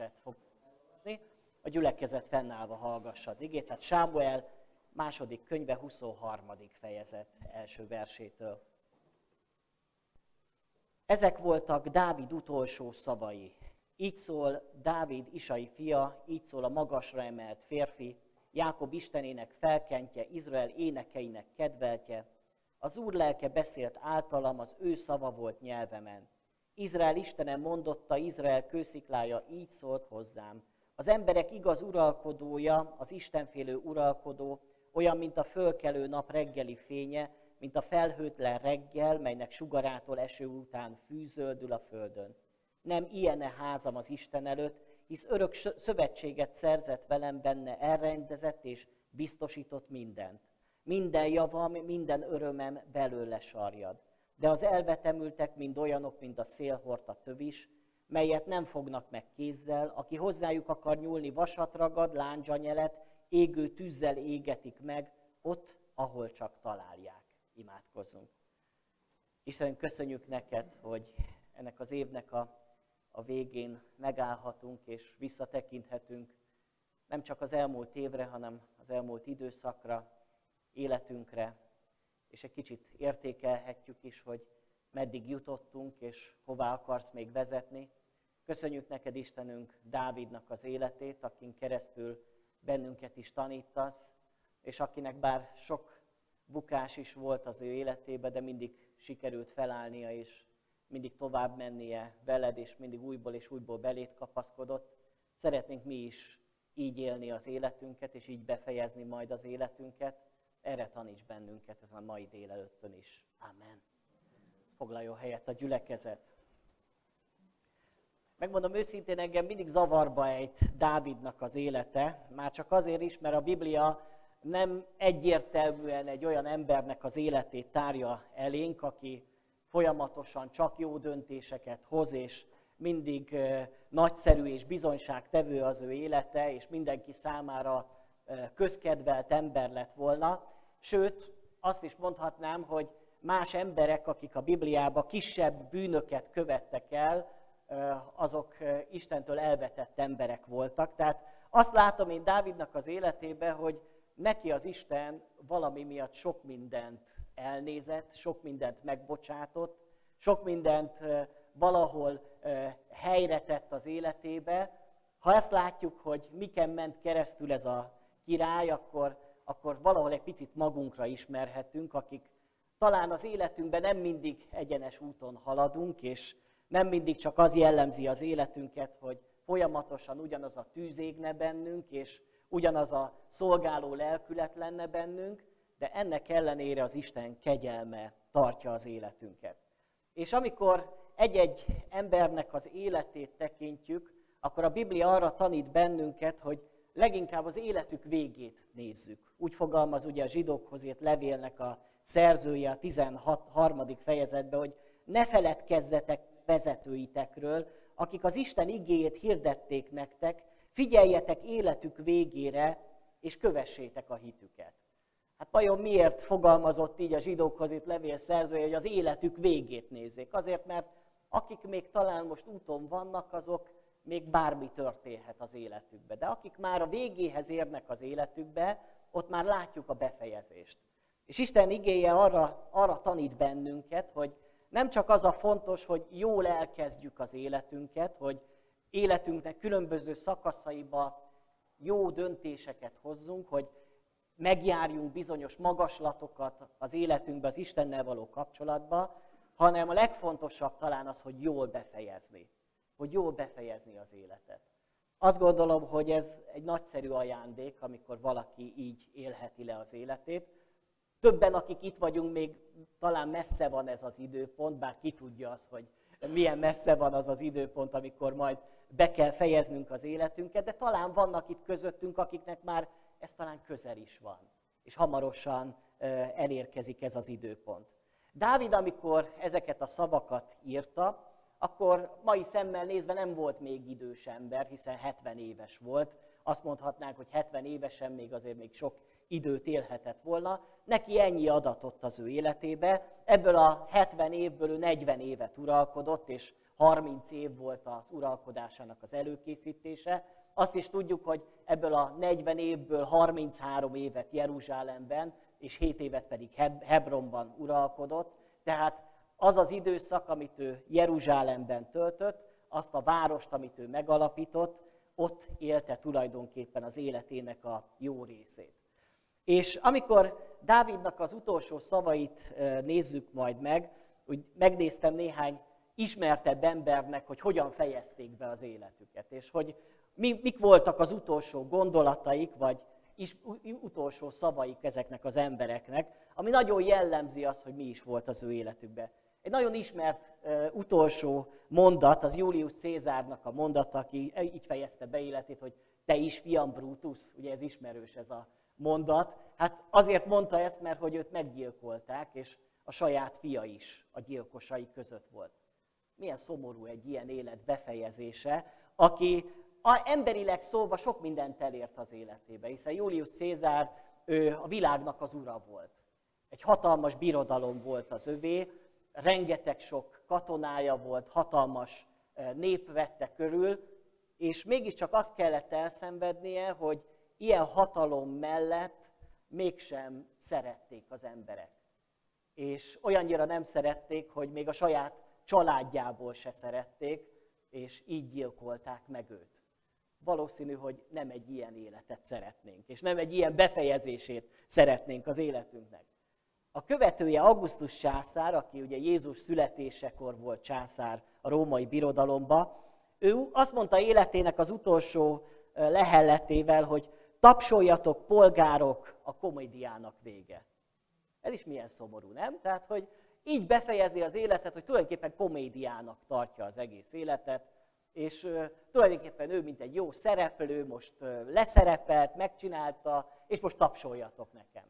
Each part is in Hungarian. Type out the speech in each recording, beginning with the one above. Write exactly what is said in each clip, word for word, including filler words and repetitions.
verset fog mondani, a gyülekezet fennállva hallgassa az igét, tehát Sámuel második könyve huszonharmadik fejezet első versétől. Ezek voltak Dávid utolsó szavai. Így szól Dávid Isai fia, így szól a magasra emelt férfi, Jákob Istenének felkentje, Izrael énekeinek kedveltje. Az Úr lelke beszélt általam, az ő szava volt nyelvemen. Izrael Istenem mondotta, Izrael kősziklája, így szólt hozzám. Az emberek igaz uralkodója, az istenfélő uralkodó, olyan, mint a fölkelő nap reggeli fénye, mint a felhőtlen reggel, melynek sugarától eső után fűzöldül a földön. Nem ilyen-e házam az Isten előtt, hisz örök szövetséget szerzett velem benne, elrendezett és biztosított mindent. Minden javam, minden örömem belőle sarjad. De az elvetemültek mind olyanok, mint a szélhordta tövis, melyet nem fognak meg kézzel, aki hozzájuk akar nyúlni, vasat ragad, lándzsanyelet, égő tűzzel égetik meg, ott, ahol csak találják. Imádkozzunk. Istenünk, köszönjük neked, hogy ennek az évnek a, a végén megállhatunk és visszatekinthetünk nem csak az elmúlt évre, hanem az elmúlt időszakra, életünkre, és egy kicsit értékelhetjük is, hogy meddig jutottunk és hová akarsz még vezetni. Köszönjük neked, Istenünk, Dávidnak az életét, akin keresztül bennünket is tanítasz, és akinek bár sok bukás is volt az ő életébe, de mindig sikerült felállnia, és mindig tovább mennie veled, és mindig újból és újból beléd kapaszkodott. Szeretnénk mi is így élni az életünket, és így befejezni majd az életünket. Erre taníts bennünket ezen a mai délelőttön is. Amen. Foglaljon helyet a gyülekezet. Megmondom őszintén, engem mindig zavarba ejt Dávidnak az élete, már csak azért is, mert a Biblia nem egyértelműen egy olyan embernek az életét tárja elénk, aki folyamatosan csak jó döntéseket hoz, és mindig nagyszerű és bizonyságtevő az ő élete, és mindenki számára közkedvelt ember lett volna. Sőt, azt is mondhatnám, hogy más emberek, akik a Bibliában kisebb bűnöket követtek el, azok Istentől elvetett emberek voltak. Tehát azt látom én Dávidnak az életében, hogy neki az Isten valami miatt sok mindent elnézett, sok mindent megbocsátott, sok mindent valahol helyre tett az életébe. Ha ezt látjuk, hogy miken ment keresztül ez a király, akkor, akkor valahol egy picit magunkra ismerhetünk, akik talán az életünkben nem mindig egyenes úton haladunk, és nem mindig csak az jellemzi az életünket, hogy folyamatosan ugyanaz a tűz égne bennünk, és ugyanaz a szolgáló lelkület lenne bennünk, de ennek ellenére az Isten kegyelme tartja az életünket. És amikor egy-egy embernek az életét tekintjük, akkor a Biblia arra tanít bennünket, hogy leginkább az életük végét nézzük. Úgy fogalmaz ugye a zsidókhoz írt levélnek a szerzője a tizenharmadik fejezetben, hogy ne feledkezzetek vezetőitekről, akik az Isten igéjét hirdették nektek, figyeljetek életük végére, és kövessétek a hitüket. Hát vajon miért fogalmazott így a zsidókhoz itt levél szerzője, hogy az életük végét nézzék? Azért, mert akik még talán most úton vannak, azok még bármi történhet az életükbe. De akik már a végéhez érnek az életükbe, ott már látjuk a befejezést. És Isten igéje arra, arra tanít bennünket, hogy nem csak az a fontos, hogy jól elkezdjük az életünket, hogy életünknek különböző szakaszaiba jó döntéseket hozzunk, hogy megjárjunk bizonyos magaslatokat az életünkbe, az Istennel való kapcsolatba, hanem a legfontosabb talán az, hogy jól befejezni. Hogy jól befejezni az életet. Azt gondolom, hogy ez egy nagyszerű ajándék, amikor valaki így élheti le az életét. Többen, akik itt vagyunk, még talán messze van ez az időpont, bár ki tudja az, hogy milyen messze van az az időpont, amikor majd be kell fejeznünk az életünket, de talán vannak itt közöttünk, akiknek már ez talán közel is van, és hamarosan elérkezik ez az időpont. Dávid, amikor ezeket a szavakat írta, akkor mai szemmel nézve nem volt még idős ember, hiszen hetven éves volt. Azt mondhatnánk, hogy hetven évesen még azért még sok időt élhetett volna. Neki ennyi adatott az ő életébe, ebből a hetven évből ő negyven évet uralkodott, és harminc év volt az uralkodásának az előkészítése. Azt is tudjuk, hogy ebből a negyven évből harminchárom évet Jeruzsálemben, és hét évet pedig Hebronban uralkodott. Tehát az az időszak, amit ő Jeruzsálemben töltött, azt a várost, amit ő megalapított, ott élte tulajdonképpen az életének a jó részét. És amikor Dávidnak az utolsó szavait nézzük majd meg, úgy megnéztem néhány ismertebb embernek, hogy hogyan fejezték be az életüket, és hogy mi, mik voltak az utolsó gondolataik, vagy is, utolsó szavaik ezeknek az embereknek, ami nagyon jellemzi azt, hogy mi is volt az ő életükben. Egy nagyon ismert uh, utolsó mondat, az Julius Cézárnak a mondata, aki így fejezte be életét, hogy te is, fiam, Brutus, ugye ez ismerős ez a mondat. Hát azért mondta ezt, mert hogy őt meggyilkolták, és a saját fia is a gyilkosai között volt. Milyen szomorú egy ilyen élet befejezése, aki a emberileg szólva sok mindent elért az életébe, hiszen Julius Cézár ő a világnak az ura volt. Egy hatalmas birodalom volt az övé, rengeteg sok katonája volt, hatalmas nép vette körül, és mégiscsak azt kellett elszenvednie, hogy ilyen hatalom mellett mégsem szerették az emberek. És olyannyira nem szerették, hogy még a saját családjából se szerették, és így gyilkolták meg őt. Valószínű, hogy nem egy ilyen életet szeretnénk, és nem egy ilyen befejezését szeretnénk az életünknek. A követője Augusztus császár, aki ugye Jézus születésekor volt császár a római birodalomba, ő azt mondta életének az utolsó lehelletével, hogy tapsoljatok, polgárok, a komédiának vége. Ez is milyen szomorú, nem? Tehát, hogy így befejezi az életet, hogy tulajdonképpen komédiának tartja az egész életet, és tulajdonképpen ő, mint egy jó szereplő, most leszerepelt, megcsinálta, és most tapsoljatok nekem.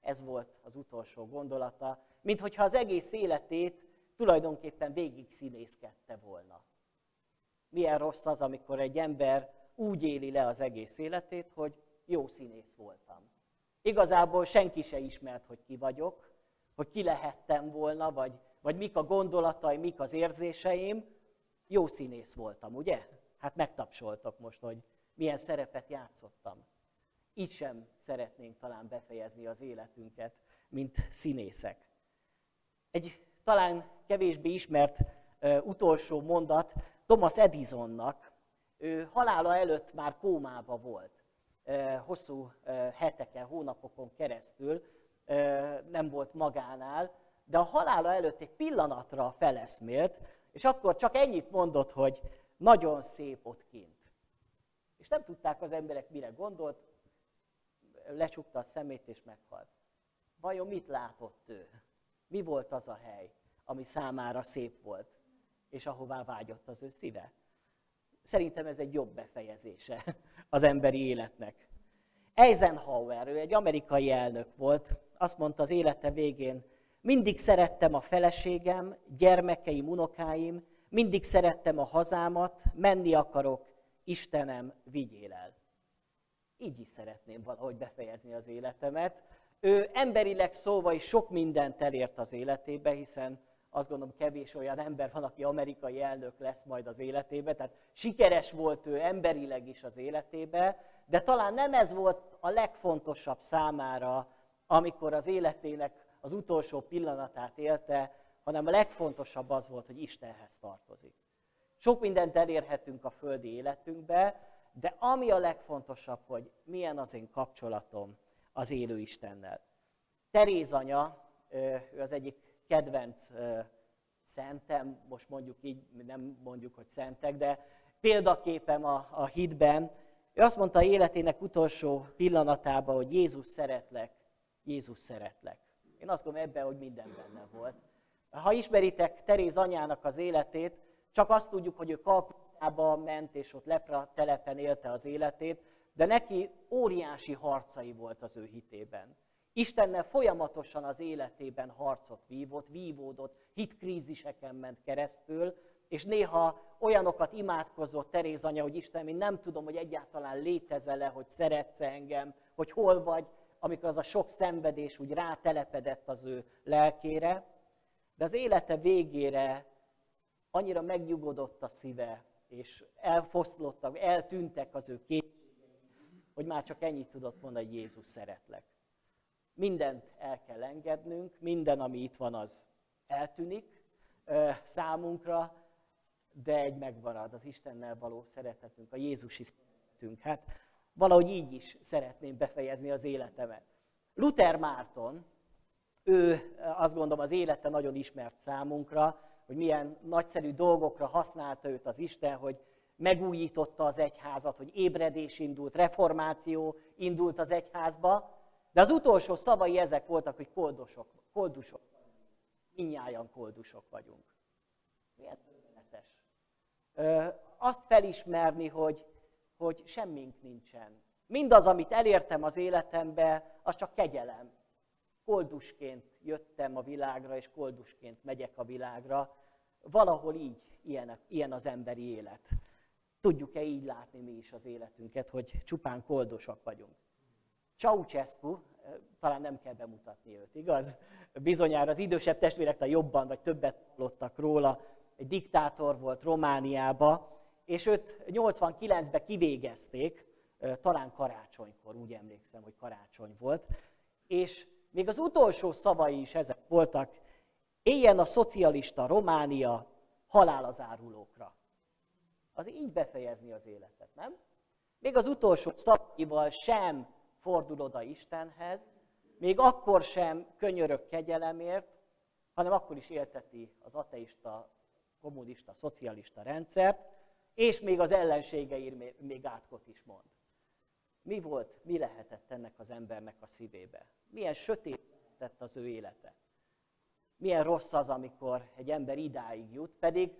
Ez volt az utolsó gondolata, minthogyha az egész életét tulajdonképpen végig színészkedte volna. Milyen rossz az, amikor egy ember úgy éli le az egész életét, hogy jó színész voltam. Igazából senki se ismert, hogy ki vagyok, hogy ki lehettem volna, vagy, vagy mik a gondolataim, mik az érzéseim. Jó színész voltam, ugye? Hát megtapsoltok most, hogy milyen szerepet játszottam. Így sem szeretnénk talán befejezni az életünket, mint színészek. Egy talán kevésbé ismert ö, utolsó mondat Thomas Edisonnak. Ő halála előtt már kómába volt. Ö, hosszú ö, heteken, hónapokon keresztül ö, nem volt magánál, de a halála előtt egy pillanatra feleszmélt, és akkor csak ennyit mondott, hogy nagyon szép ott kint. És nem tudták az emberek, mire gondolt, lecsukta a szemét és meghalt. Vajon mit látott ő? Mi volt az a hely, ami számára szép volt, és ahová vágyott az ő szíve? Szerintem ez egy jobb befejezése az emberi életnek. Eisenhower, ő egy amerikai elnök volt, azt mondta az élete végén, mindig szerettem a feleségem, gyermekeim, unokáim, mindig szerettem a hazámat, menni akarok, Istenem, vigyél el. Így is szeretném valahogy befejezni az életemet. Ő emberileg szólva is sok mindent elért az életébe, hiszen azt gondolom kevés olyan ember van, aki amerikai elnök lesz majd az életébe, tehát sikeres volt ő emberileg is az életébe, de talán nem ez volt a legfontosabb számára, amikor az életének az utolsó pillanatát élte, hanem a legfontosabb az volt, hogy Istenhez tartozik. Sok mindent elérhetünk a földi életünkbe, de ami a legfontosabb, hogy milyen az én kapcsolatom az élő Istennel. Teréz anya, ő az egyik kedvenc szentem, most mondjuk így, nem mondjuk, hogy szentek, de példaképem a, a hitben. Ő azt mondta életének utolsó pillanatában, hogy Jézus szeretlek, Jézus szeretlek. Én azt gondolom ebben, hogy minden benne volt. Ha ismeritek Teréz anyának az életét, csak azt tudjuk, hogy ő Kalkutába ment, és ott lepra telepen élte az életét, de neki óriási harcai volt az ő hitében. Istennel folyamatosan az életében harcot vívott, vívódott, hitkríziseken ment keresztül, és néha olyanokat imádkozott Teréz anya, hogy Istenem, én nem tudom, hogy egyáltalán létezel-e, hogy szeretsz engem, hogy hol vagy, amikor az a sok szenvedés úgy rátelepedett az ő lelkére, de az élete végére annyira megnyugodott a szíve, és elfoszlottak, eltűntek az ő kétségei, hogy már csak ennyit tudott mondani, hogy Jézus, szeretlek. Mindent el kell engednünk, minden, ami itt van, az eltűnik ö, számunkra, de egy megmarad, az Istennel való szeretetünk, a Jézusi szeretetünk. Hát valahogy így is szeretném befejezni az életemet. Luther Márton, ő azt gondolom az élete nagyon ismert számunkra, hogy milyen nagyszerű dolgokra használta őt az Isten, hogy megújította az egyházat, hogy ébredés indult, reformáció indult az egyházba, de az utolsó szavai ezek voltak, hogy koldusok, koldusok mindnyájan koldusok vagyunk. Milyen többenetes. Azt felismerni, hogy, hogy semmink nincsen. Mindaz, amit elértem az életembe, az csak kegyelem. Koldusként jöttem a világra, és koldusként megyek a világra. Valahol így, ilyen, ilyen az emberi élet. Tudjuk-e így látni mi is az életünket, hogy csupán koldusak vagyunk? Ceaușescu, talán nem kell bemutatni őt, igaz? Bizonyára az idősebb testvéreknek jobban vagy többet hallottak róla. Egy diktátor volt Romániába, és őt nyolcvankilencben kivégezték, talán karácsonykor, úgy emlékszem, hogy karácsony volt. És még az utolsó szavai is ezek voltak, éljen a szocialista Románia, halál az árulókra. Az így befejezni az életet, nem? Még az utolsó szavaival sem fordul oda Istenhez, még akkor sem könyörök kegyelemért, hanem akkor is élteti az ateista, kommunista, szocialista rendszert, és még az ellenségeért még átkot is mond. Mi volt, mi lehetett ennek az embernek a szívébe? Milyen sötét lehetett az ő élete? Milyen rossz az, amikor egy ember idáig jut, pedig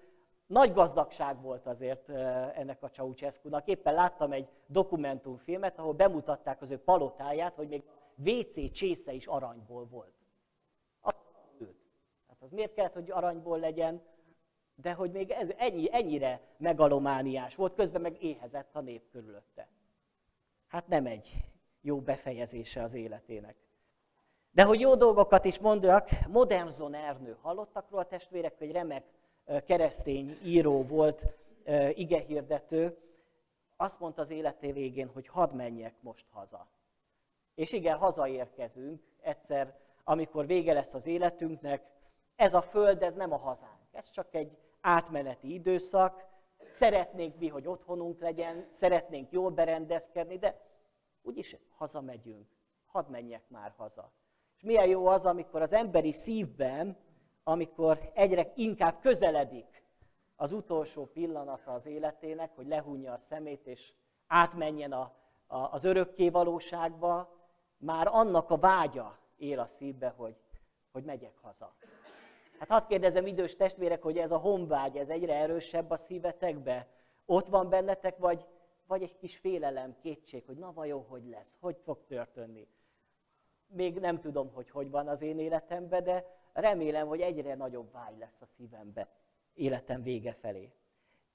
nagy gazdagság volt azért ennek a Ceaușescunak. Éppen láttam egy dokumentumfilmet, ahol bemutatták az ő palotáját, hogy még a vé cé csésze is aranyból volt. Hát az miért kellett, hogy aranyból legyen, de hogy még ez ennyi, ennyire megalomániás volt, közben meg éhezett a nép körülötte. Hát nem egy jó befejezése az életének. De hogy jó dolgokat is mondjak, Modenzon Ernő, hallottak róla a testvérek, hogy remek keresztény író volt, igehirdető. Azt mondta az életé végén, hogy hadd menjek most haza. És igen, hazaérkezünk egyszer, amikor vége lesz az életünknek. Ez a föld, ez nem a hazánk, ez csak egy átmeneti időszak. Szeretnénk mi, hogy otthonunk legyen, szeretnénk jól berendezkedni, de úgyis hazamegyünk, hadd menjek már haza. És milyen jó az, amikor az emberi szívben, amikor egyre inkább közeledik az utolsó pillanata az életének, hogy lehunja a szemét és átmenjen a, a, az örökké valóságba, már annak a vágya él a szívbe, hogy, hogy megyek haza. Hát hadd kérdezem, idős testvérek, hogy ez a honvágy, ez egyre erősebb a szívetekbe? Ott van bennetek, vagy, vagy egy kis félelem, kétség, hogy na vajon, hogy lesz, hogy fog történni? Még nem tudom, hogy hogy van az én életemben, de remélem, hogy egyre nagyobb vágy lesz a szívemben életem vége felé.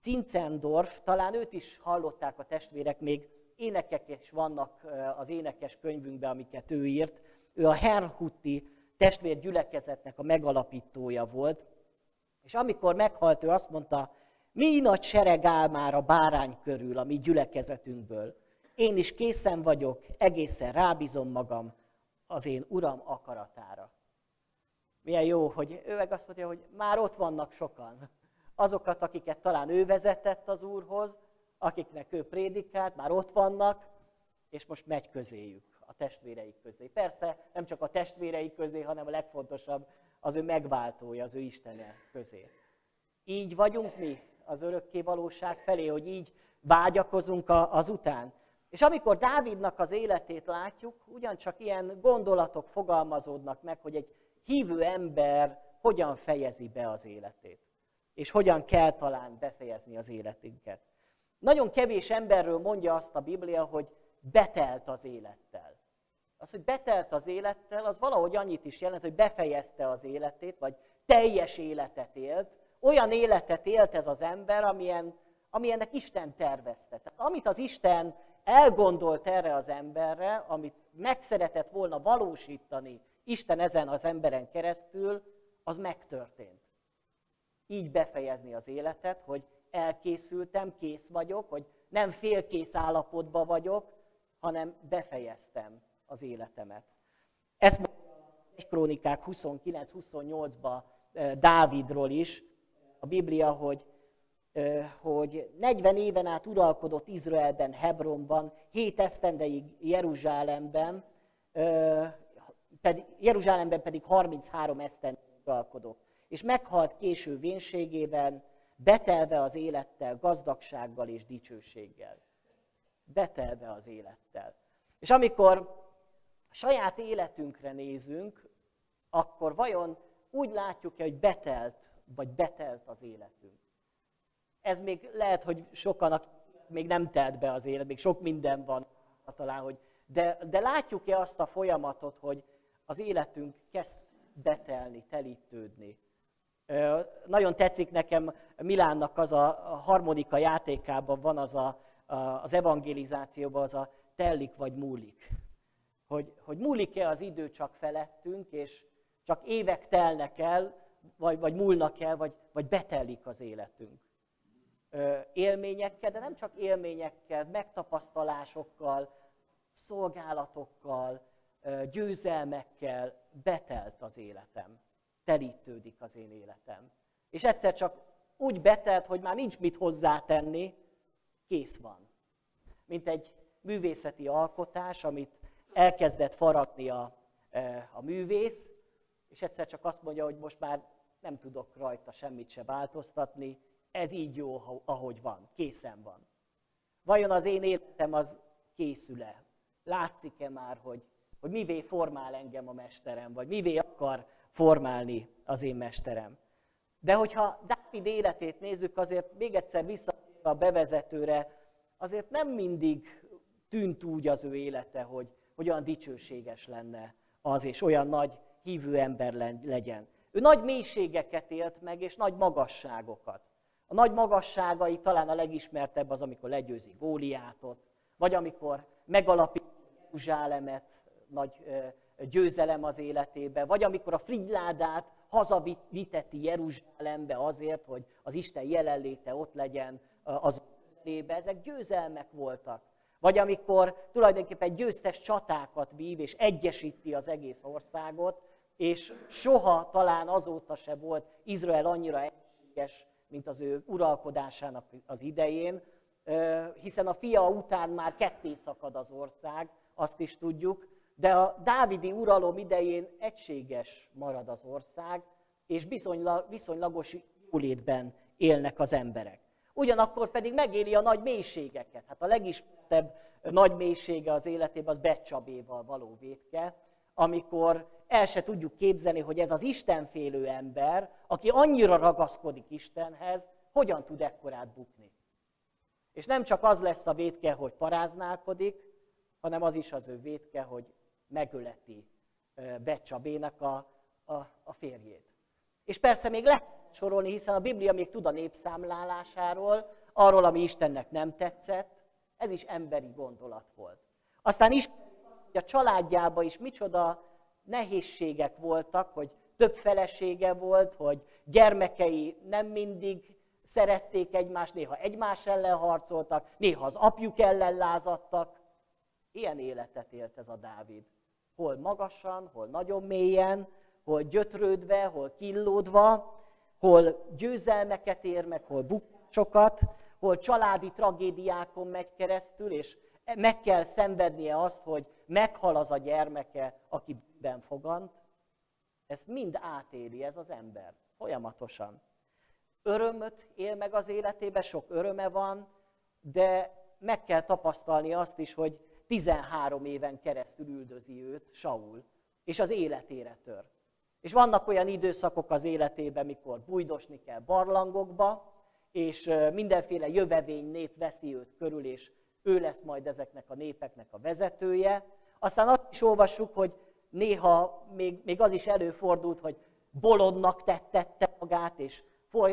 Zinzendorf, talán őt is hallották a testvérek, még énekek is vannak az énekes könyvünkben, amiket ő írt. Ő a Herhutti testvérgyülekezetnek a megalapítója volt, és amikor meghalt, ő azt mondta, mi nagy sereg áll már a bárány körül a mi gyülekezetünkből. Én is készen vagyok, egészen rábízom magam az én Uram akaratára. Milyen jó, hogy ő meg azt mondja, hogy már ott vannak sokan. Azokat, akiket talán ő vezetett az Úrhoz, akiknek ő prédikált, már ott vannak, és most megy közéjük. A testvéreik közé. Persze nem csak a testvéreik közé, hanem a legfontosabb az ő megváltója, az ő Istene közé. Így vagyunk mi az örökké valóság felé, hogy így vágyakozunk az után. És amikor Dávidnak az életét látjuk, ugyancsak ilyen gondolatok fogalmazódnak meg, hogy egy hívő ember hogyan fejezi be az életét, és hogyan kell talán befejezni az életünket. Nagyon kevés emberről mondja azt a Biblia, hogy betelt az élettel. Az, hogy betelt az élettel, az valahogy annyit is jelent, hogy befejezte az életét, vagy teljes életet élt. Olyan életet élt ez az ember, amilyen, amilyennek Isten tervezte. Tehát, amit az Isten elgondolt erre az emberre, amit megszeretett volna valósítani Isten ezen az emberen keresztül, az megtörtént. így befejezni az életet, hogy elkészültem, kész vagyok, hogy nem félkész állapotban vagyok, hanem befejeztem az életemet. Ezt mondja a Krónikák huszonkilenc huszonnyolcban Dávidról is a Biblia, hogy, hogy negyven éven át uralkodott Izraelben, Hebronban, hét esztendeig Jeruzsálemben, pedig, Jeruzsálemben pedig harminchárom esztendeig uralkodott. És meghalt késő vénségében, betelve az élettel, gazdagsággal és dicsőséggel. Betelve az élettel. És amikor saját életünkre nézünk, akkor vajon úgy látjuk-e, hogy betelt, vagy betelt az életünk? Ez még lehet, hogy sokanak még nem telt be az élet, még sok minden van talán, hogy de, de látjuk-e azt a folyamatot, hogy az életünk kezd betelni, telítődni? Nagyon tetszik nekem Milánnak az a, a harmonika játékában van az a, a, az evangelizációban az a tellik vagy múlik. Hogy, hogy múlik-e az idő csak felettünk, és csak évek telnek el, vagy, vagy múlnak el, vagy, vagy betelik az életünk. Ö, élményekkel, de nem csak élményekkel, megtapasztalásokkal, szolgálatokkal, győzelmekkel betelt az életem. Telítődik az én életem. És egyszer csak úgy betelt, hogy már nincs mit hozzátenni, kész van. Mint egy művészeti alkotás, amit elkezdett faragni a, a művész, és egyszer csak azt mondja, hogy most már nem tudok rajta semmit se változtatni, ez így jó, ahogy van, készen van. Vajon az én életem az készül-e? Látszik-e már, hogy, hogy mivé formál engem a mesterem, vagy mivé akar formálni az én mesterem? De hogyha Dávid életét nézzük, azért még egyszer vissza a bevezetőre, azért nem mindig tűnt úgy az ő élete, hogy hogy olyan dicsőséges lenne az, és olyan nagy hívő ember legyen. Ő nagy mélységeket élt meg, és nagy magasságokat. A nagy magasságai talán a legismertebb az, amikor legyőzi Góliátot, vagy amikor megalapítja Jeruzsálemet, nagy győzelem az életébe, vagy amikor a frigyládát hazaviteti Jeruzsálembe azért, hogy az Isten jelenléte ott legyen az életébe. Ezek győzelmek voltak. Vagy amikor tulajdonképpen győztes csatákat vív, és egyesíti az egész országot, és soha talán azóta se volt Izrael annyira egységes, mint az ő uralkodásának az idején, hiszen a fia után már ketté szakad az ország, azt is tudjuk, de a dávidi uralom idején egységes marad az ország, és viszonylag, viszonylagos jólétben élnek az emberek. Ugyanakkor pedig megéli a nagy mélységeket. Hát a legismertebb nagy mélysége az életében az Becsabéval való vétke, amikor el se tudjuk képzelni, hogy ez az istenfélő ember, aki annyira ragaszkodik Istenhez, hogyan tud ekkorát bukni. És nem csak az lesz a vétke, hogy paráználkodik, hanem az is az ő vétke, hogy megöleti Becsabének a, a, a férjét. És persze még lehet sorolni, hiszen a Biblia még tud a népszámlálásáról, arról, ami Istennek nem tetszett, ez is emberi gondolat volt. Aztán Isten a családjában is micsoda nehézségek voltak, hogy több felesége volt, hogy gyermekei nem mindig szerették egymást, néha egymás ellen harcoltak, néha az apjuk ellen lázadtak. Ilyen életet élt ez a Dávid. Hol magasan, hol nagyon mélyen, hol gyötrődve, hol killódva, hol győzelmeket ér meg, hol bukásokat, hol családi tragédiákon megy keresztül, és meg kell szenvednie azt, hogy meghal az a gyermeke, aki bűnben fogant. Ezt mind átéli ez az ember, folyamatosan. Örömöt él meg az életében, sok öröme van, de meg kell tapasztalni azt is, hogy tizenhárom éven keresztül üldözi őt Saul, és az életére tör. És vannak olyan időszakok az életében, mikor bújdosni kell barlangokba, és mindenféle jövevény nép veszi őt körül, és ő lesz majd ezeknek a népeknek a vezetője. Aztán azt is olvassuk, hogy néha még, még az is előfordult, hogy bolondnak tettette magát, és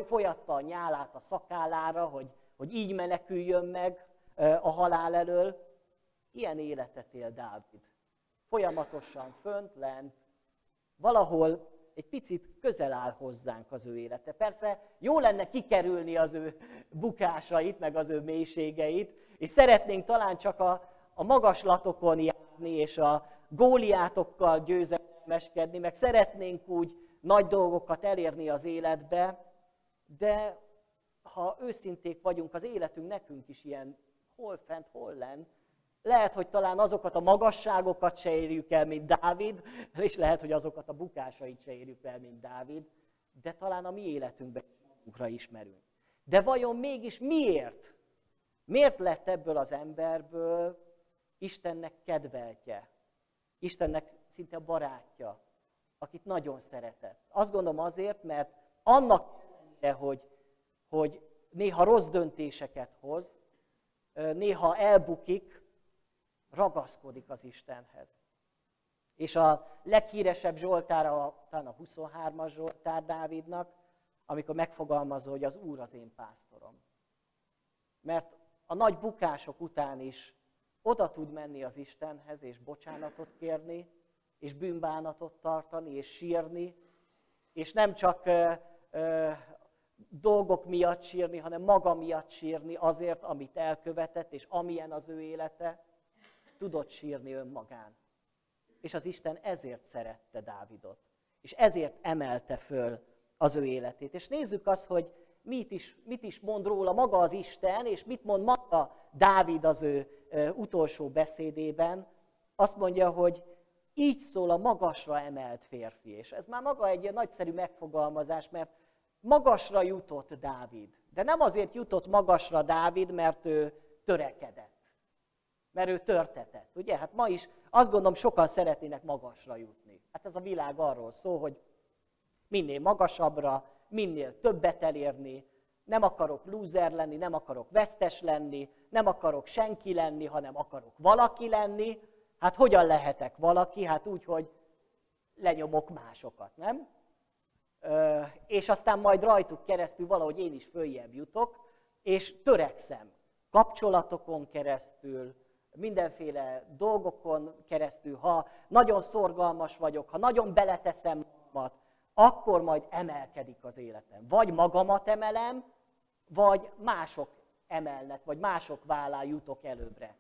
folyatta a nyálát a szakállára, hogy, hogy így meneküljön meg a halál elől. Ilyen életet él Dávid. Folyamatosan fönt, lent, valahol egy picit közel áll hozzánk az ő élete. Persze jó lenne kikerülni az ő bukásait, meg az ő mélységeit, és szeretnénk talán csak a, a magaslatokon járni, és a góliátokkal győzelmeskedni, meg szeretnénk úgy nagy dolgokat elérni az életbe, de ha őszinték vagyunk, az életünk nekünk is ilyen hol fent, hol lent. Lehet, hogy talán azokat a magasságokat se érjük el, mint Dávid, és lehet, hogy azokat a bukásait se érjük el, mint Dávid, de talán a mi életünkben magunkra ismerünk. De vajon mégis miért? Miért lett ebből az emberből Istennek kedveltje? Istennek szinte a barátja, akit nagyon szeretett. Azt gondolom azért, mert annak ellenére, hogy, hogy néha rossz döntéseket hoz, néha elbukik, ragaszkodik az Istenhez. És a leghíresebb Zsoltára, talán a huszonhármas Zsoltár Dávidnak, amikor megfogalmazza, hogy az Úr az én pásztorom. Mert a nagy bukások után is oda tud menni az Istenhez, és bocsánatot kérni, és bűnbánatot tartani, és sírni, és nem csak ö, ö, dolgok miatt sírni, hanem maga miatt sírni azért, amit elkövetett, és amilyen az ő élete, tudott sírni önmagán. És az Isten ezért szerette Dávidot, és ezért emelte föl az ő életét. És nézzük azt, hogy mit is, mit is mond róla maga az Isten, és mit mond maga Dávid az ő utolsó beszédében. Azt mondja, hogy így szól a magasra emelt férfi. És ez már maga egy ilyen nagyszerű megfogalmazás, mert magasra jutott Dávid. De nem azért jutott magasra Dávid, mert ő törekedett. Mert ő törtetett, ugye? Hát ma is azt gondolom, sokan szeretnének magasra jutni. Hát ez a világ arról szól, hogy minél magasabbra, minél többet elérni, nem akarok lúzer lenni, nem akarok vesztes lenni, nem akarok senki lenni, hanem akarok valaki lenni. Hát hogyan lehetek valaki? Hát úgy, hogy lenyomok másokat, nem? Ö, és aztán majd rajtuk keresztül valahogy én is följebb jutok, és törekszem kapcsolatokon keresztül, mindenféle dolgokon keresztül, ha nagyon szorgalmas vagyok, ha nagyon beleteszem magamat, akkor majd emelkedik az életem. Vagy magamat emelem, vagy mások emelnek, vagy mások vállá jutok előbbre.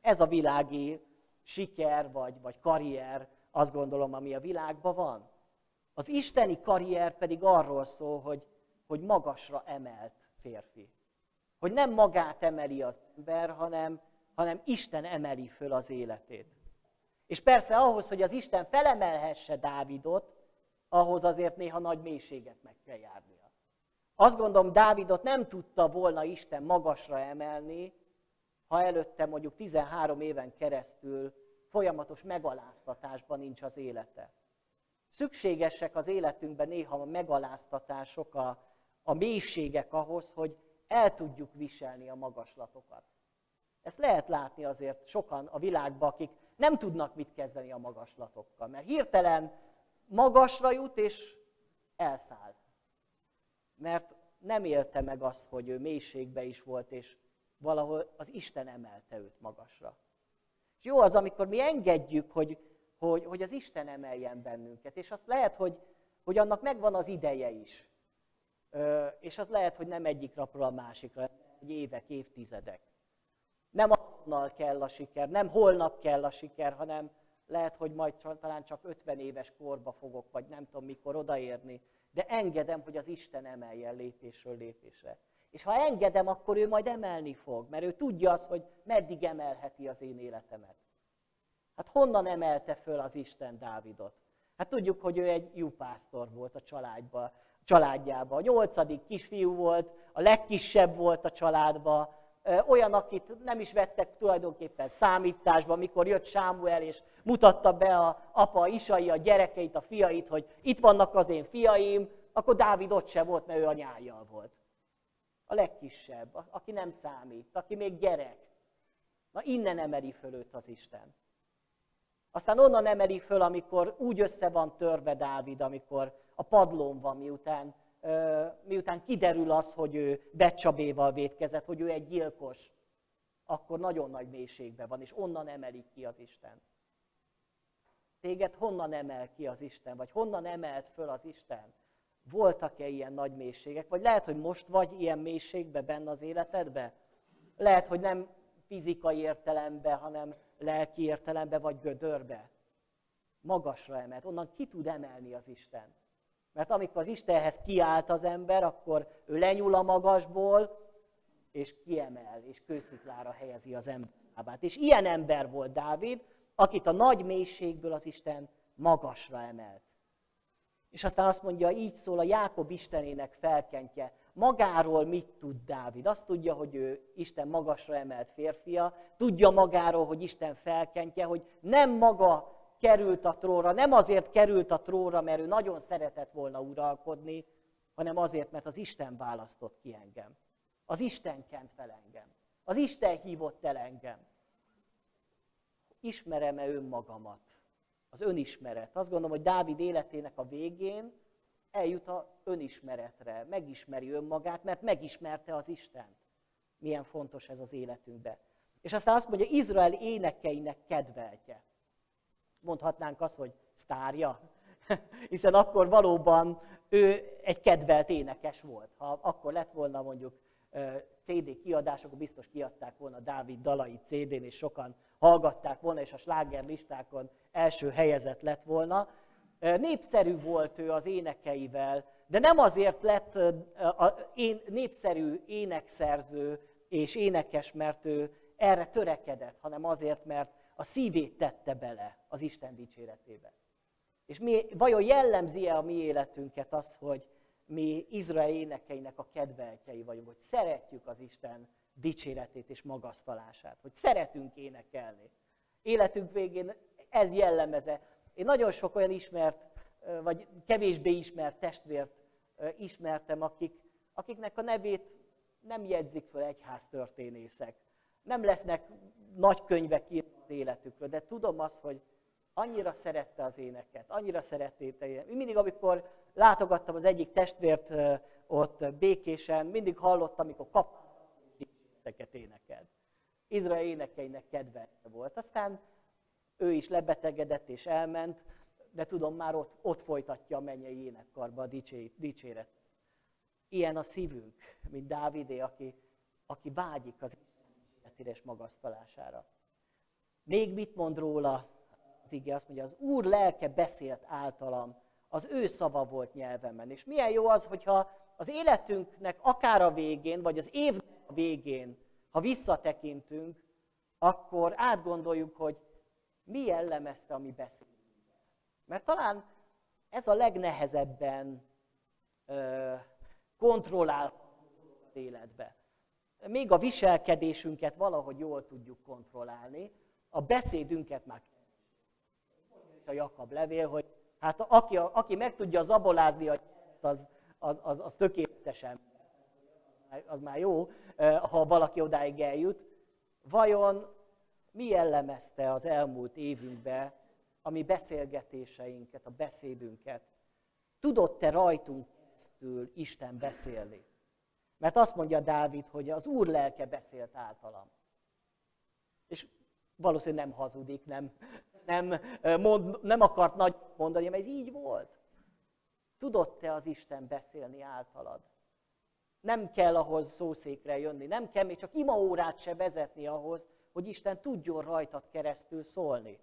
Ez a világi siker, vagy, vagy karrier, azt gondolom, ami a világban van. Az isteni karrier pedig arról szól, hogy, hogy magasra emelt férfi. Hogy nem magát emeli az ember, hanem hanem Isten emeli föl az életét. És persze ahhoz, hogy az Isten felemelhesse Dávidot, ahhoz azért néha nagy mélységet meg kell járnia. Azt gondolom, Dávidot nem tudta volna Isten magasra emelni, ha előtte mondjuk tizenhárom éven keresztül folyamatos megaláztatásban nincs az élete. Szükségesek az életünkben néha a megaláztatások, a, a mélységek ahhoz, hogy el tudjuk viselni a magaslatokat. Ezt lehet látni azért sokan a világban, akik nem tudnak mit kezdeni a magaslatokkal, mert hirtelen magasra jut és elszáll. Mert nem élte meg azt, hogy ő mélységbe is volt, és valahol az Isten emelte őt magasra. És jó az, amikor mi engedjük, hogy, hogy, hogy az Isten emeljen bennünket, és azt lehet, hogy, hogy annak megvan az ideje is. Ö, és az lehet, hogy nem egyik napról a másikra, egy évek, évtizedek. Nem azonnal kell a siker, nem holnap kell a siker, hanem lehet, hogy majd talán csak ötven éves korba fogok, vagy nem tudom mikor odaérni, de engedem, hogy az Isten emeljen lépésről lépésre. És ha engedem, akkor ő majd emelni fog, mert ő tudja azt, hogy meddig emelheti az én életemet. Hát honnan emelte föl az Isten Dávidot? Hát tudjuk, hogy ő egy jópásztor volt a családba, családjában. A nyolcadik kisfiú volt, a legkisebb volt a családban, olyan, akit nem is vettek tulajdonképpen számításba, mikor jött Sámuel, és mutatta be a apa Isai a gyerekeit, a fiait, hogy itt vannak az én fiaim, akkor Dávid ott se volt, mert ő anyájjal volt. A legkisebb, aki nem számít, aki még gyerek. Na, innen emeli föl őt az Isten. Aztán onnan emeli föl, amikor úgy össze van törve Dávid, amikor a padlón van, miután miután kiderül az, hogy ő Becsabéval vétkezett, hogy ő egy gyilkos, akkor nagyon nagy mélységben van, és onnan emelik ki az Isten. Téged honnan emel ki az Isten, vagy honnan emelt föl az Isten? Voltak-e ilyen nagy mélységek? Vagy lehet, hogy most vagy ilyen mélységben benne az életedben? Lehet, hogy nem fizikai értelemben, hanem lelki értelemben, vagy gödörbe. Magasra emelt. Onnan ki tud emelni az Isten? Mert amikor az Istenhez kiállt az ember, akkor ő lenyúl a magasból, és kiemel, és kősziklára helyezi az ember lábát. És ilyen ember volt Dávid, akit a nagy mélységből az Isten magasra emelt. És aztán azt mondja, így szól a Jákob istenének felkentje. Magáról mit tud Dávid? Azt tudja, hogy ő Isten magasra emelt férfia, tudja magáról, hogy Isten felkentje, hogy nem maga került a trónra, nem azért került a trónra, mert ő nagyon szeretett volna uralkodni, hanem azért, mert az Isten választott ki engem. Az Isten kent fel engem. Az Isten hívott el engem. Ismerem-e önmagamat? Az önismeret. Azt gondolom, hogy Dávid életének a végén eljut az önismeretre. Megismeri önmagát, mert megismerte az Istent. Milyen fontos ez az életünkben. És aztán azt mondja, Izrael énekeinek kedveltje. Mondhatnánk azt, hogy sztárja. Hiszen akkor valóban ő egy kedvelt énekes volt. Ha akkor lett volna mondjuk cé dé kiadás, akkor biztos kiadták volna Dávid dalai cé dén, és sokan hallgatták volna, és a slágerlistákon első helyezett lett volna. Népszerű volt ő az énekeivel, de nem azért lett népszerű énekszerző és énekes, mert ő erre törekedett, hanem azért, mert a szívét tette bele az Isten dicséretébe. És mi, vajon jellemzi-e a mi életünket az, hogy mi Izrael énekeinek a kedveltjei vagyunk, hogy szeretjük az Isten dicséretét és magasztalását, hogy szeretünk énekelni. Életünk végén ez jellemeze. Én nagyon sok olyan ismert, vagy kevésbé ismert testvért ismertem, akik, akiknek a nevét nem jegyzik föl egyháztörténészek. Nem lesznek nagy könyvek írva az életükről, de tudom azt, hogy annyira szerette az éneket, annyira szeretnéte. Mindig, amikor látogattam az egyik testvért ott Békésen, mindig hallottam, amikor kapcsolatokat énekelt. Izrael énekeinek kedvelte volt. Aztán ő is lebetegedett és elment, de tudom, már ott, ott folytatja a mennyei énekkarba a dicséret. Ilyen a szívünk, mint Dávidé, aki, aki vágyik az életére és magasztalására. Még mit mond róla? Az ige azt mondja, az Úr lelke beszélt általam, az ő szava volt nyelvemen. És milyen jó az, hogyha az életünknek akár a végén, vagy az év végén, ha visszatekintünk, akkor átgondoljuk, hogy mi jellemezte a mi beszélünk. Mert talán ez a legnehezebben ö, kontrollálható az életbe. Még a viselkedésünket valahogy jól tudjuk kontrollálni, a beszédünket már a Jakab levél, hogy hát aki, aki meg tudja zabolázni, az, az, az, az tökéletesen, az már jó, ha valaki odáig eljut. Vajon mi jellemezte az elmúlt évünkbe a mi beszélgetéseinket, a beszédünket? Tudott-e rajtunk keresztül Isten beszélni? Mert azt mondja Dávid, hogy az Úr lelke beszélt általam. És valószínűleg nem hazudik, nem... Nem, mond, nem akart nagy mondani, mert ez így volt. Tudott-e az Isten beszélni általad? Nem kell ahhoz szószékre jönni, nem kell még csak imaórát se vezetni ahhoz, hogy Isten tudjon rajtad keresztül szólni.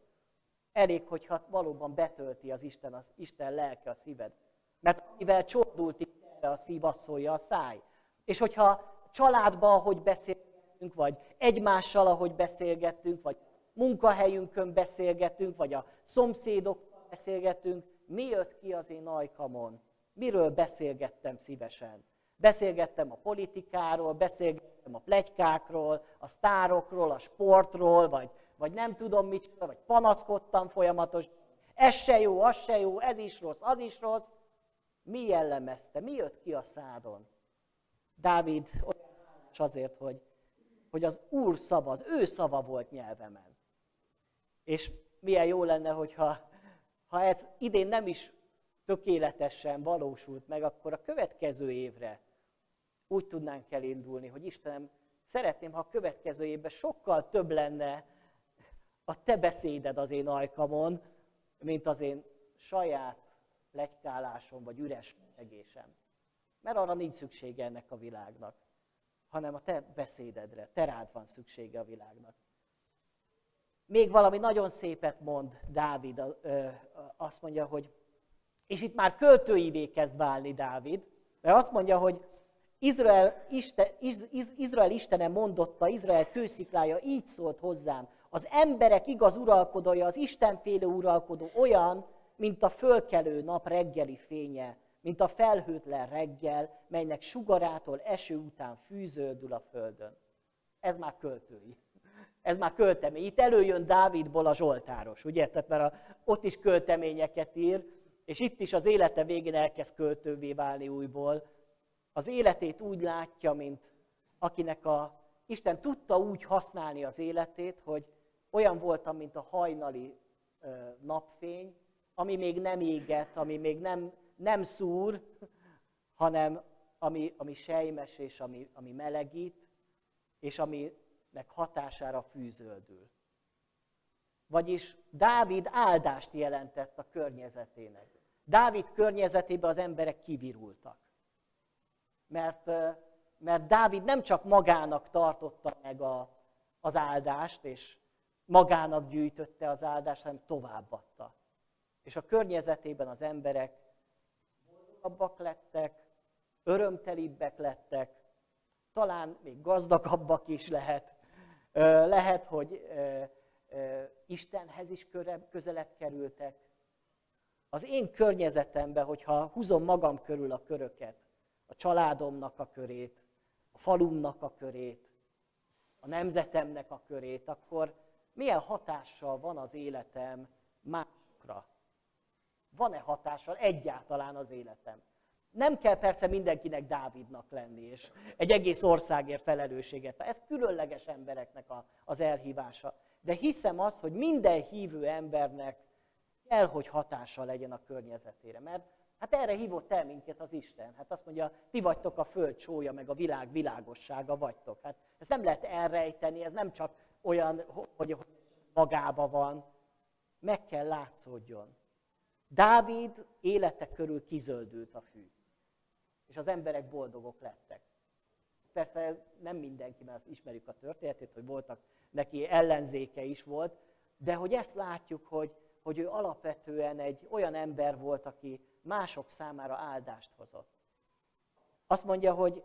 Elég, hogyha valóban betölti az Isten, az Isten lelke a szíved. Mert mivel csordult a szív, azt szólja a száj. És hogyha családban, ahogy beszélgettünk, vagy egymással, ahogy beszélgettünk, vagy munkahelyünkön beszélgetünk, vagy a szomszédokkal beszélgetünk, mi jött ki az én ajkamon? Miről beszélgettem szívesen? Beszélgettem a politikáról, beszélgettem a pletykákról, a sztárokról, a sportról, vagy, vagy nem tudom mit, vagy panaszkodtam folyamatosan. Ez se jó, az se jó, ez is rossz, az is rossz. Mi jellemezte? Mi jött ki a szádon? Dávid olyan azért, hogy, hogy az Úr szava, az ő szava volt nyelvemen. És milyen jó lenne, hogyha ha ez idén nem is tökéletesen valósult meg, akkor a következő évre úgy tudnánk elindulni, hogy Istenem, szeretném, ha a következő évben sokkal több lenne a te beszéded az én ajkamon, mint az én saját letykálásom vagy üres egésem. Mert arra nincs szüksége ennek a világnak, hanem a te beszédedre, te rád van szüksége a világnak. Még valami nagyon szépet mond Dávid, azt mondja, hogy, és itt már költőivé kezd válni Dávid, mert azt mondja, hogy Izrael, Isten, Izrael Istenem mondotta, Izrael kősziklája, így szólt hozzám, az emberek igaz uralkodója, az istenfélő uralkodó olyan, mint a fölkelő nap reggeli fénye, mint a felhőtlen reggel, melynek sugarától eső után fűződül a földön. Ez már költői. Ez már költemény. Itt előjön Dávidból a zsoltáros, ugye? Tehát már a, ott is költeményeket ír, és itt is az élete végén elkezd költővé válni újból. Az életét úgy látja, mint akinek a Isten tudta úgy használni az életét, hogy olyan voltam, mint a hajnali napfény, ami még nem éget, ami még nem, nem szúr, hanem ami, ami selymes és ami, ami melegít, és aminek hatására fűzöldül. Vagyis Dávid áldást jelentett a környezetének. Dávid környezetében az emberek kivirultak. Mert, mert Dávid nem csak magának tartotta meg a, az áldást, és magának gyűjtötte az áldást, hanem továbbadta. És a környezetében az emberek boldogabbak lettek, örömtelibbek lettek, talán még gazdagabbak is lehet. Lehet, hogy Istenhez is közelebb kerültek. Az én környezetemben, hogyha húzom magam körül a köröket, a családomnak a körét, a falumnak a körét, a nemzetemnek a körét, akkor milyen hatással van az életem másokra? Van-e hatással egyáltalán az életem? Nem kell persze mindenkinek Dávidnak lenni, és egy egész országért felelősséget. Ez különleges embereknek a, az elhívása. De hiszem azt, hogy minden hívő embernek kell, hogy hatással legyen a környezetére, mert hát erre hívott el minket az Isten. Hát azt mondja, ti vagytok a föld sója, meg a világ világossága vagytok. Hát ezt nem lehet elrejteni, ez nem csak olyan, hogy magába van. Meg kell látszódjon. Dávid élete körül kizöldült a fű. És az emberek boldogok lettek. Persze nem mindenki, mert ismerjük a történetét, hogy voltak, neki ellenzéke is volt, de hogy ezt látjuk, hogy, hogy ő alapvetően egy olyan ember volt, aki mások számára áldást hozott. Azt mondja, hogy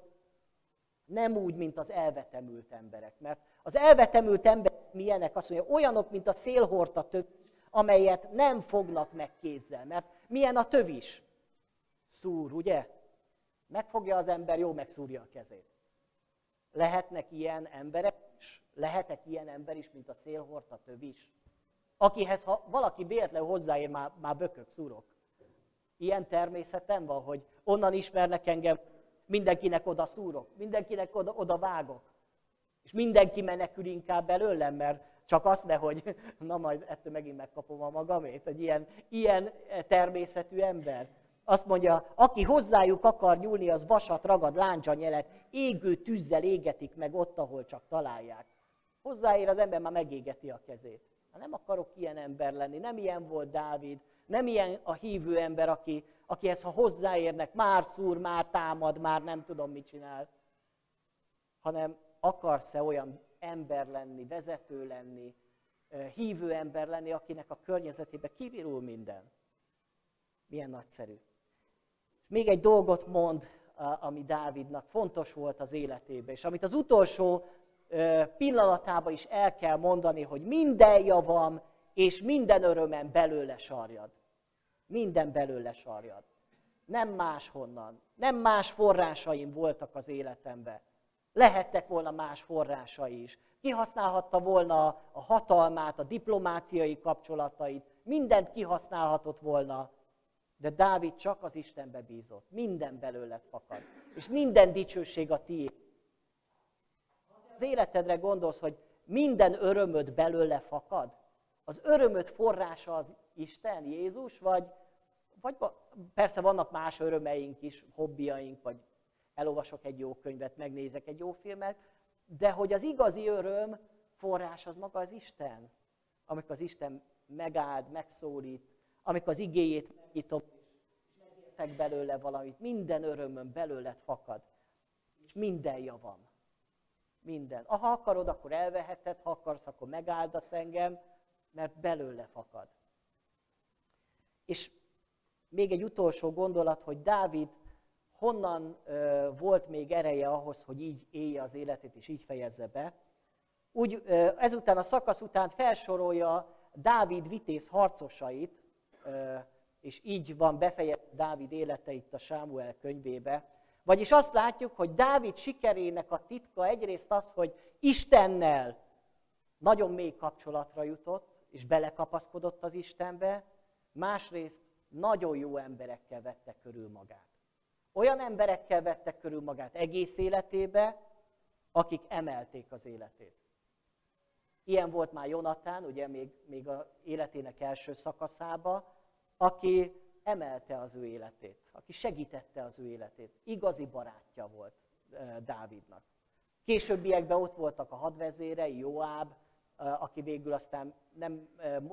nem úgy, mint az elvetemült emberek. Mert az elvetemült emberek milyenek? Azt mondja, olyanok, mint a szélhordta tövis, amelyet nem fognak meg kézzel. Mert milyen a tövis? Szúr, ugye? Megfogja az ember, jó, megszúrja a kezét. Lehetnek ilyen emberek is? Lehetek ilyen ember is, mint a szélhordta tövis? Akihez, ha valaki véletlenül hozzáér, már, már bökök, szúrok. Ilyen természetem van, hogy onnan ismernek engem, mindenkinek oda szúrok, mindenkinek oda, oda vágok. És mindenki menekül inkább belőlem, mert csak azt nehogy, na majd ettől megint megkapom a magamét, egy ilyen, ilyen természetű ember. Azt mondja, aki hozzájuk akar nyúlni, az vasat ragad lándzsanyelet, égő tűzzel égetik meg ott, ahol csak találják. Hozzáér az ember, már megégeti a kezét. Nem akarok ilyen ember lenni, nem ilyen volt Dávid. Nem ilyen a hívő ember, aki, akihez ha hozzáérnek, már szúr, már támad, már nem tudom, mit csinál. Hanem akarsz-e olyan ember lenni, vezető lenni, hívő ember lenni, akinek a környezetében kivirul minden. Milyen nagyszerű. Még egy dolgot mond, ami Dávidnak fontos volt az életében, és amit az utolsó pillanatában is el kell mondani, hogy minden javam, és minden örömen belőle sarjad. Minden belőle sarjad. Nem máshonnan, nem más forrásaim voltak az életemben. Lehettek volna más forrásai is. Kihasználhatta volna a hatalmát, a diplomáciai kapcsolatait, mindent kihasználhatott volna, de Dávid csak az Istenbe bízott. Minden belőled fakad. És minden dicsőség a tiéd. Az életedre gondolsz, hogy minden örömöd belőle fakad? Az örömöd forrása az Isten, Jézus, vagy, vagy persze vannak más örömeink is, hobbiaink, vagy elolvasok egy jó könyvet, megnézek egy jó filmet, de hogy az igazi öröm forrás az maga az Isten. Amikor az Isten megáld, megszólít, amikor az igéjét megnyitom, és megértek belőle valamit, minden örömöm belőled fakad, és minden javam. Minden. Ha akarod, akkor elveheted, ha akarsz, akkor megáldasz engem, mert belőle fakad. És még egy utolsó gondolat, hogy Dávid honnan ö, volt még ereje ahhoz, hogy így élje az életét, és így fejezze be. Úgy, ö, ezután a szakasz után felsorolja Dávid vitéz harcosait, ö, és így van befejezve Dávid élete itt a Sámuel könyvébe. Vagyis azt látjuk, hogy Dávid sikerének a titka egyrészt az, hogy Istennel nagyon mély kapcsolatra jutott, és belekapaszkodott az Istenbe, másrészt nagyon jó emberekkel vette körül magát. Olyan emberekkel vettek körül magát egész életébe, akik emelték az életét. Ilyen volt már Jonatán, ugye még, még az életének első szakaszába, aki emelte az ő életét, aki segítette az ő életét. Igazi barátja volt Dávidnak. Későbbiekben ott voltak a hadvezérei, Joáb, aki végül aztán nem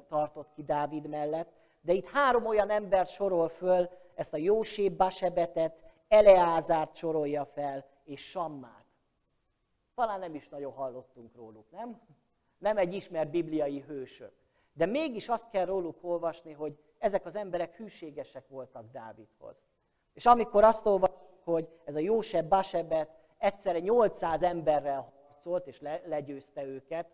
tartott ki Dávid mellett, de itt három olyan embert sorol föl, ezt a Józsebbá Básebetet, Eleázárt sorolja fel, és Sammát. Talán nem is nagyon hallottunk róluk, nem? Nem egy ismert bibliai hősök. De mégis azt kell róluk olvasni, hogy ezek az emberek hűségesek voltak Dávidhoz. És amikor azt olvasjuk, hogy ez a Józsebbá Básebet egyszerre nyolcszáz emberrel harcolt, és le, legyőzte őket,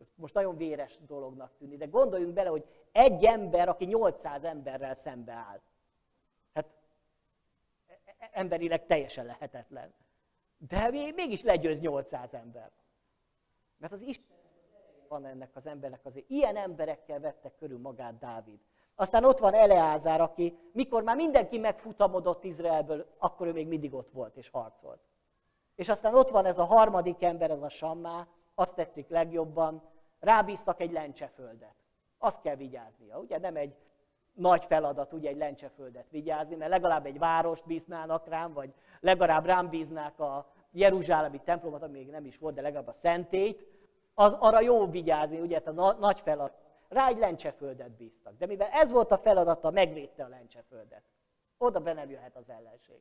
ez most nagyon véres dolognak tűnni, de gondoljunk bele, hogy egy ember, aki nyolcszáz emberrel szembeáll. Hát emberileg teljesen lehetetlen. De mégis legyőz nyolcszáz ember. Mert az Isten van ennek az embernek azért. Ilyen emberekkel vette körül magát Dávid. Aztán ott van Eleázár, aki mikor már mindenki megfutamodott Izraelből, akkor ő még mindig ott volt és harcolt. És aztán ott van ez a harmadik ember, ez a Sammá, azt tetszik legjobban, rábíztak egy lencseföldet. Azt kell vigyáznia, ugye? Nem egy nagy feladat, ugye, egy lencseföldet vigyázni, mert legalább egy várost bíznának rám, vagy legalább rám bíznák a jeruzsálemi templomot, ami még nem is volt, de legalább a szentélyt. Az arra jó vigyázni, ugye, a na nagy feladat. Rá egy lencseföldet bíztak. De mivel ez volt a feladata, megvédte a lencseföldet. Oda be nem jöhet az ellenség.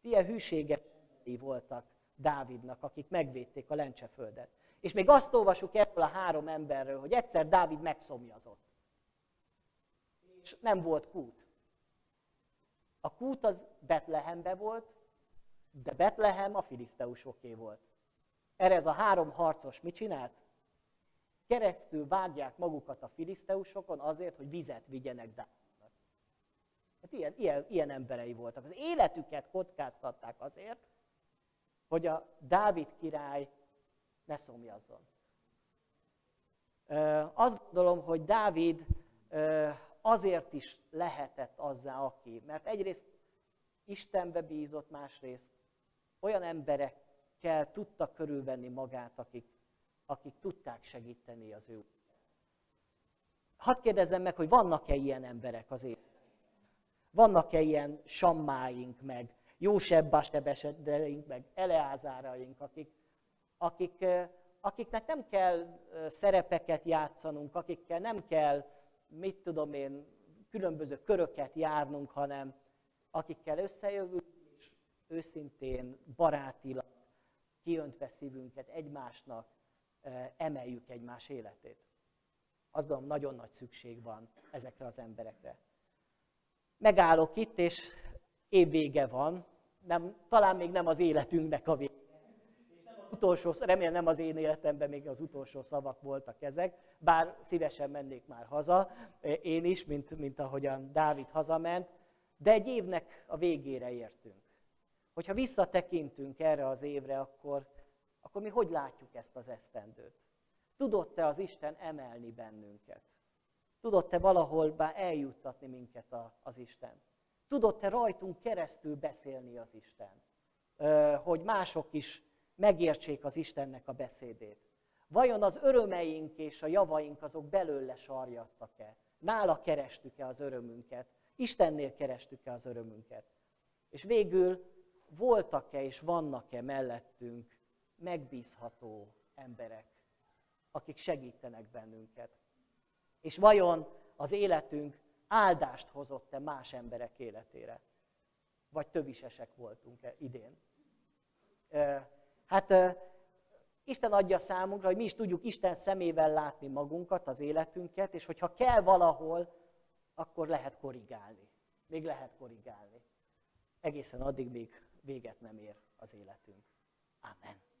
Ilyen hűséges voltak Dávidnak, akik megvédték a lencseföldet. És még azt olvasjuk ebből a három emberről, hogy egyszer Dávid megszomjazott. És nem volt kút. A kút az Betlehembe volt, de Betlehem a filiszteusoké volt. Erre ez a három harcos mit csinált? Keresztül vágják magukat a filiszteusokon azért, hogy vizet vigyenek Dávidnak. Hát ilyen, ilyen, ilyen emberei voltak. Az életüket kockáztatták azért, hogy a Dávid király ne szomjazzon. Azt gondolom, hogy Dávid azért is lehetett azzá, aki, mert egyrészt Istenbe bízott, másrészt olyan emberekkel tudta körülvenni magát, akik, akik tudták segíteni az ő. Hadd kérdezzem meg, hogy vannak-e ilyen emberek az életben? Vannak-e ilyen Sammáink meg, Józsebbá Básebeteink meg, Eleázáraink, akik, akik, akiknek nem kell szerepeket játszanunk, akikkel nem kell, mit tudom én, különböző köröket járnunk, hanem akikkel összejövünk, és őszintén, barátilag, kiöntve szívünket egymásnak, emeljük egymás életét. Azt gondolom, nagyon nagy szükség van ezekre az emberekre. Megállok itt, és év vége van, nem, talán még nem az életünknek a vége. Utolsó, remélem nem az én életemben még az utolsó szavak voltak ezek, bár szívesen mennék már haza, én is, mint, mint ahogyan Dávid hazament, de egy évnek a végére értünk. Hogyha visszatekintünk erre az évre, akkor, akkor mi hogy látjuk ezt az esztendőt? Tudott-e az Isten emelni bennünket? Tudott-e valahol bár eljuttatni minket a, az Isten? Tudott-e rajtunk keresztül beszélni az Isten? Ö, hogy mások is megértsék az Istennek a beszédét. Vajon az örömeink és a javaink azok belőle sarjadtak-e? Nála kerestük-e az örömünket? Istennél kerestük-e az örömünket? És végül voltak-e és vannak-e mellettünk megbízható emberek, akik segítenek bennünket? És vajon az életünk Áldást hozott-e más emberek életére? Vagy tövisesek voltunk-e idén? Hát Isten adja számunkra, hogy mi is tudjuk Isten szemével látni magunkat, az életünket, és hogyha kell valahol, akkor lehet korrigálni. Még lehet korrigálni. Egészen addig még véget nem ér az életünk. Amen.